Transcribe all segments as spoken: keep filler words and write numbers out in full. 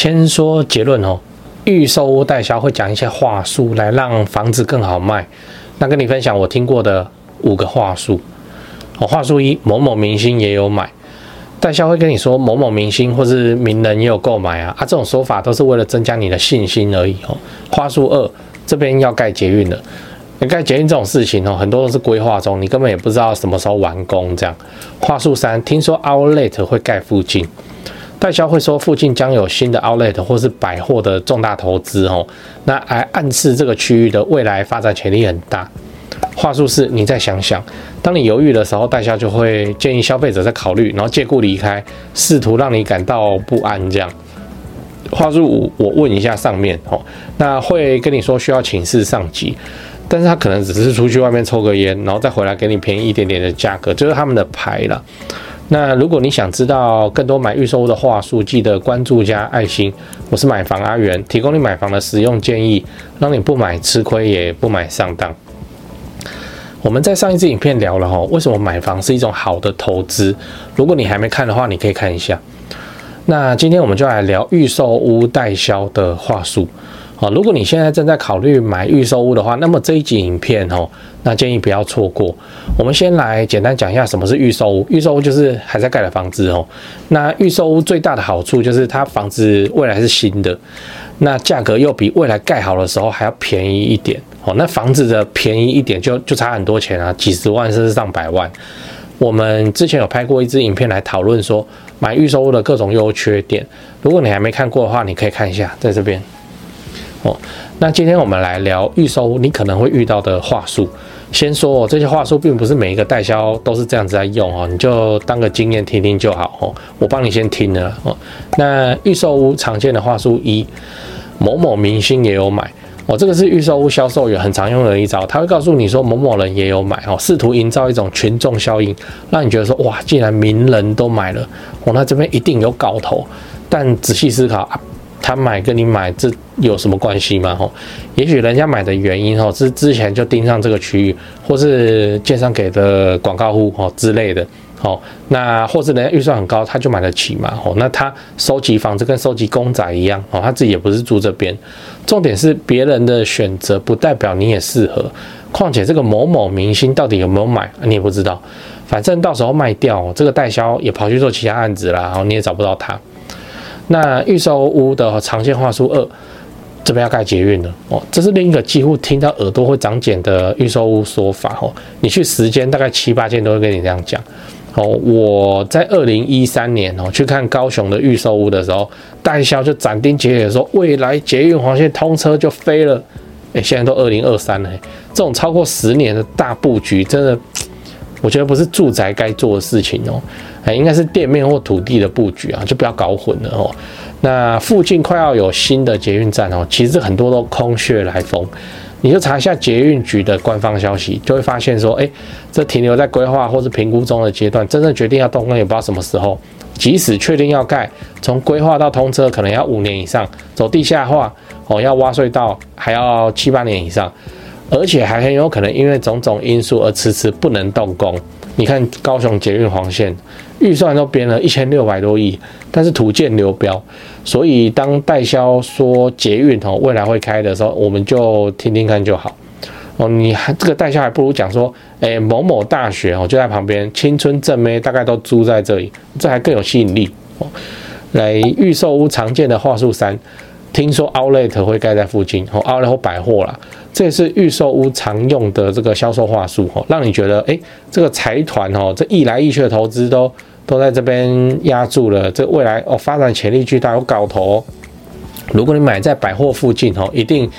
先说结论哦，预售屋代销会讲一些话术来让房子更好卖。那跟你分享我听过的五个话术。哦，话术一，某某明星也有买，代销会跟你说某某明星或是名人也有购买啊，啊这种说法都是为了增加你的信心而已哦。话术二，这边要盖捷运了，你盖捷运这种事情哦，很多都是规划中，你根本也不知道什么时候完工这样。话术三，听说 Outlet 会盖附近。代销会说附近将有新的 outlet 或是百货的重大投资哦，那还暗示这个区域的未来发展潜力很大。话术是你再想想，当你犹豫的时候，代销就会建议消费者再考虑，然后借故离开，试图让你感到不安这样。话术五，我问一下上面哦，那会跟你说需要请示上级，但是他可能只是出去外面抽个烟，然后再回来给你便宜一点点的价格，就是他们的牌了。那如果你想知道更多买预售屋的话术，记得关注加爱心。我是买房阿元，提供你买房的实用建议，让你不买吃亏也不买上当。我们在上一支影片聊了吼，为什么买房是一种好的投资？如果你还没看的话，你可以看一下。那今天我们就来聊预售屋代销的话术。好，如果你现在正在考虑买预售屋的话，那么这一集影片哦，那建议不要错过。我们先来简单讲一下什么是预售屋。预售屋就是还在盖的房子哦。那预售屋最大的好处就是它房子未来是新的，那价格又比未来盖好的时候还要便宜一点哦。那房子的便宜一点就就差很多钱啊，几十万甚至上百万。我们之前有拍过一支影片来讨论说买预售屋的各种优缺点，如果你还没看过的话，你可以看一下，在这边。哦，那今天我们来聊预售屋你可能会遇到的话术。先说哦，这些话术并不是每一个代销都是这样子在用哦，你就当个经验听听就好哦。我帮你先听了哦。那预售屋常见的话术一，某某明星也有买哦，这个是预售屋销售员很常用的一招，他会告诉你说某某人也有买哦，试图营造一种群众效应，让你觉得说哇，既然名人都买了哦，那这边一定有搞头。但仔细思考啊，他买跟你买这有什么关系吗？吼，也许人家买的原因吼是之前就盯上这个区域，或是建商给的广告户吼之类的，吼，那或是人家预算很高，他就买得起嘛，吼，那他收集房子跟收集公仔一样，吼，他自己也不是住这边。重点是别人的选择不代表你也适合，况且这个某某明星到底有没有买，你也不知道，反正到时候卖掉，这个代销也跑去做其他案子啦，你也找不到他。那预售屋的常见话术二，这边要盖捷运了哦，这是另一个几乎听到耳朵会长茧的预售屋说法哦。你去十间大概七八间都会跟你这样讲哦。我在二零一三年哦去看高雄的预售屋的时候，代销就斩钉截铁说未来捷运黄线通车就飞了。哎，现在都二零二三了，这种超过十年的大布局，真的我觉得不是住宅该做的事情哦。应该是店面或土地的布局啊，就不要搞混了哦。那附近快要有新的捷运站哦，其实很多都空穴来风。你就查一下捷运局的官方消息，就会发现说，哎、欸，这停留在规划或是评估中的阶段，真正决定要动工也不知道什么时候。即使确定要盖，从规划到通车可能要五年以上，走地下化哦，要挖隧道还要七八年以上，而且还很有可能因为种种因素而迟迟不能动工。你看高雄捷运黄线预算都编了一千六百多亿，但是土建流标，所以当代销说捷运哦未来会开的时候，我们就听听看就好哦。你还这个代销还不如讲说，哎、欸、某某大学哦就在旁边，青春正妹大概都租在这里，这还更有吸引力哦。来预售屋常见的话术三，听说 Outlet 会盖在附近哦 ，Outlet 或百货啦。这也是预售屋常用的这个销售话术哦，让你觉得哎，这个财团哦，这一来一去的投资都都在这边压住了，这未来哦发展潜力巨大，有搞头哦。如果你买在百货附近哦，一定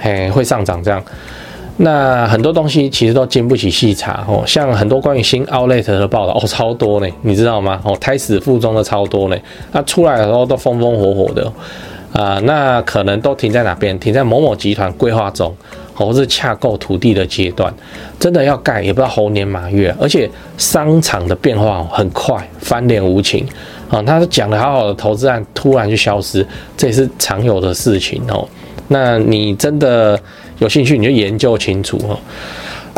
哎会上涨这样。那很多东西其实都经不起细查哦，像很多关于新 Outlet 的报道哦，超多呢，你知道吗？哦，胎死腹中的超多呢，那、啊、出来的时候都风风火火的啊、呃，那可能都停在哪边？停在某某集团规划中。或是洽购土地的阶段，真的要盖也不知道猴年马月，而且商场的变化很快，翻脸无情啊、哦！他讲的好好的投资案突然就消失，这也是常有的事情哦。那你真的有兴趣，你就研究清楚哦。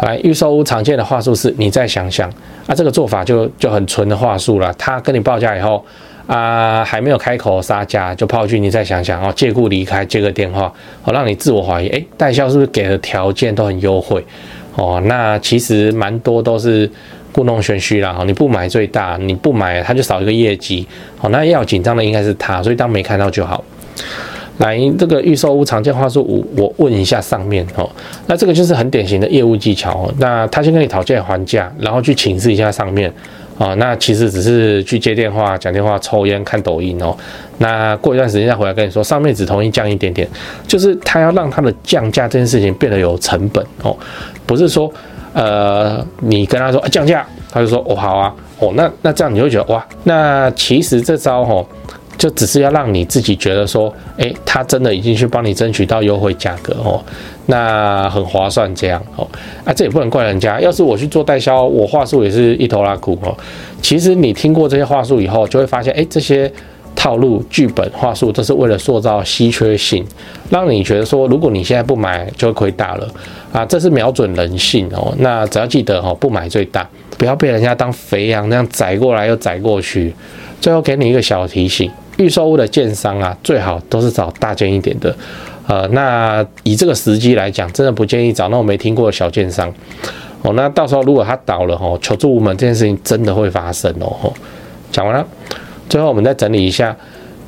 来，预售屋常见的话术是，你再想想啊，这个做法就就很纯的话术了。他跟你报价以后，啊，还没有开口杀价，就抛去你再想想哦，借故离开，接个电话，哦，让你自我怀疑，哎，代销是不是给的条件都很优惠？哦，那其实蛮多都是故弄玄虚啦，哦，你不买最大，你不买他就少一个业绩，哦，那要紧张的应该是他，所以当没看到就好。来，这个预售屋常见话术五，我问一下上面哦，那这个就是很典型的业务技巧哦。那他先跟你讨价还价，然后去请示一下上面哦。那其实只是去接电话、讲电话、抽烟、看抖音哦。那过一段时间再回来跟你说，上面只同意降一点点，就是他要让他的降价这件事情变得有成本哦，不是说呃你跟他说、啊、降价，他就说哦好啊哦，那那这样你就会觉得哇，那其实这招哦。就只是要让你自己觉得说，哎，他真的已经去帮你争取到优惠价格哦，那很划算这样哦。啊，这也不能怪人家。要是我去做代销，我话术也是一头拉苦哦。其实你听过这些话术以后，就会发现，哎，这些套路、剧本、话术都是为了塑造稀缺性，让你觉得说，如果你现在不买，就会亏大了啊。这是瞄准人性哦。那只要记得哦，不买最大，不要被人家当肥羊那样宰过来又宰过去。最后给你一个小提醒。预售屋的建商啊，最好都是找大间一点的，呃，那以这个时机来讲，真的不建议找那种没听过的小建商哦。那到时候如果他倒了哦，求助无门这件事情真的会发生哦。讲完了，最后我们再整理一下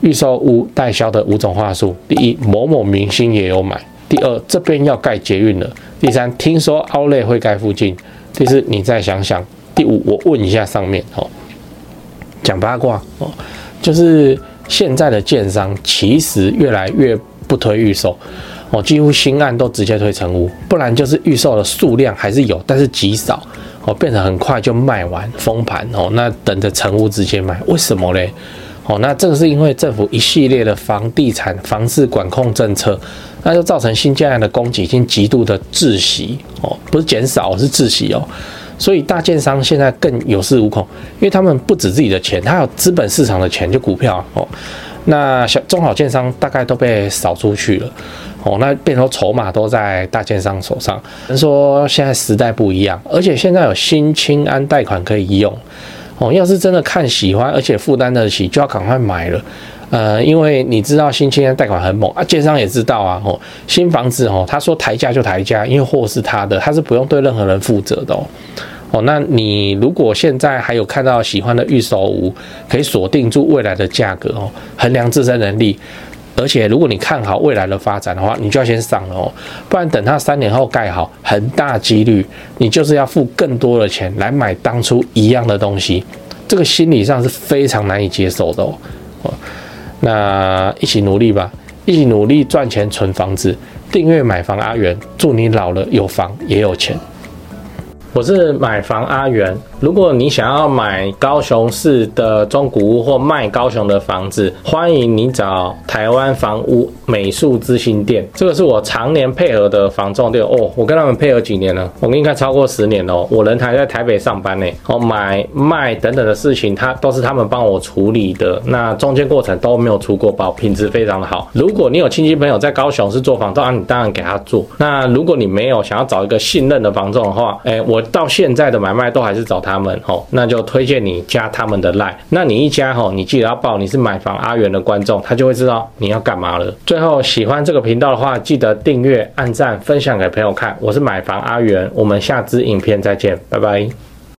预售屋代销的五种话术：第一，某某明星也有买；第二，这边要盖捷运了；第三，听说Outlet会盖附近；第四，你再想想；第五，我问一下上面哦。讲八卦哦，就是。现在的建商其实越来越不推预售哦，几乎新案都直接推成屋，不然就是预售的数量还是有，但是极少哦，变成很快就卖完封盘哦，那等着成屋直接卖，为什么嘞？哦，那这个是因为政府一系列的房地产房市管控政策，那就造成新建案的供给已经极度的窒息哦，不是减少，是窒息哦。所以大建商现在更有恃无恐，因为他们不止自己的钱，他有资本市场的钱，就股票哦。那小中小建商大概都被扫出去了哦，那变成筹码都在大建商手上。人说现在时代不一样，而且现在有新青安贷款可以用哦。要是真的看喜欢，而且负担得起，就要赶快买了。呃，因为你知道新青安贷款很猛啊，建商也知道啊哦。新房子哦，他说抬价就抬价，因为货是他的，他是不用对任何人负责的哦。哦，那你如果现在还有看到喜欢的预售屋，可以锁定住未来的价格哦，衡量自身能力，而且如果你看好未来的发展的话，你就要先上了哦，不然等它三年后盖好，很大几率你就是要付更多的钱来买当初一样的东西，这个心理上是非常难以接受的哦。哦，那一起努力吧，一起努力赚钱存房子，订阅买房阿元，祝你老了有房也有钱。我是买房阿元，如果你想要买高雄市的中古屋或卖高雄的房子，欢迎你找台湾房屋美术之星店，这个是我常年配合的房仲店哦，我跟他们配合几年了，我应该超过十年了，我人还在台北上班呢，哦，买卖等等的事情，他都是他们帮我处理的，那中间过程都没有出过包，品质非常的好。如果你有亲戚朋友在高雄是做房仲，啊，你当然给他做。那如果你没有想要找一个信任的房仲的话，哎，我。到现在的买卖都还是找他们哦，那就推荐你加他们的 line。那你一加哦，你记得要报你是买房阿元的观众，他就会知道你要干嘛了。最后，喜欢这个频道的话，记得订阅、按赞、分享给朋友看。我是买房阿元，我们下支影片再见，拜拜。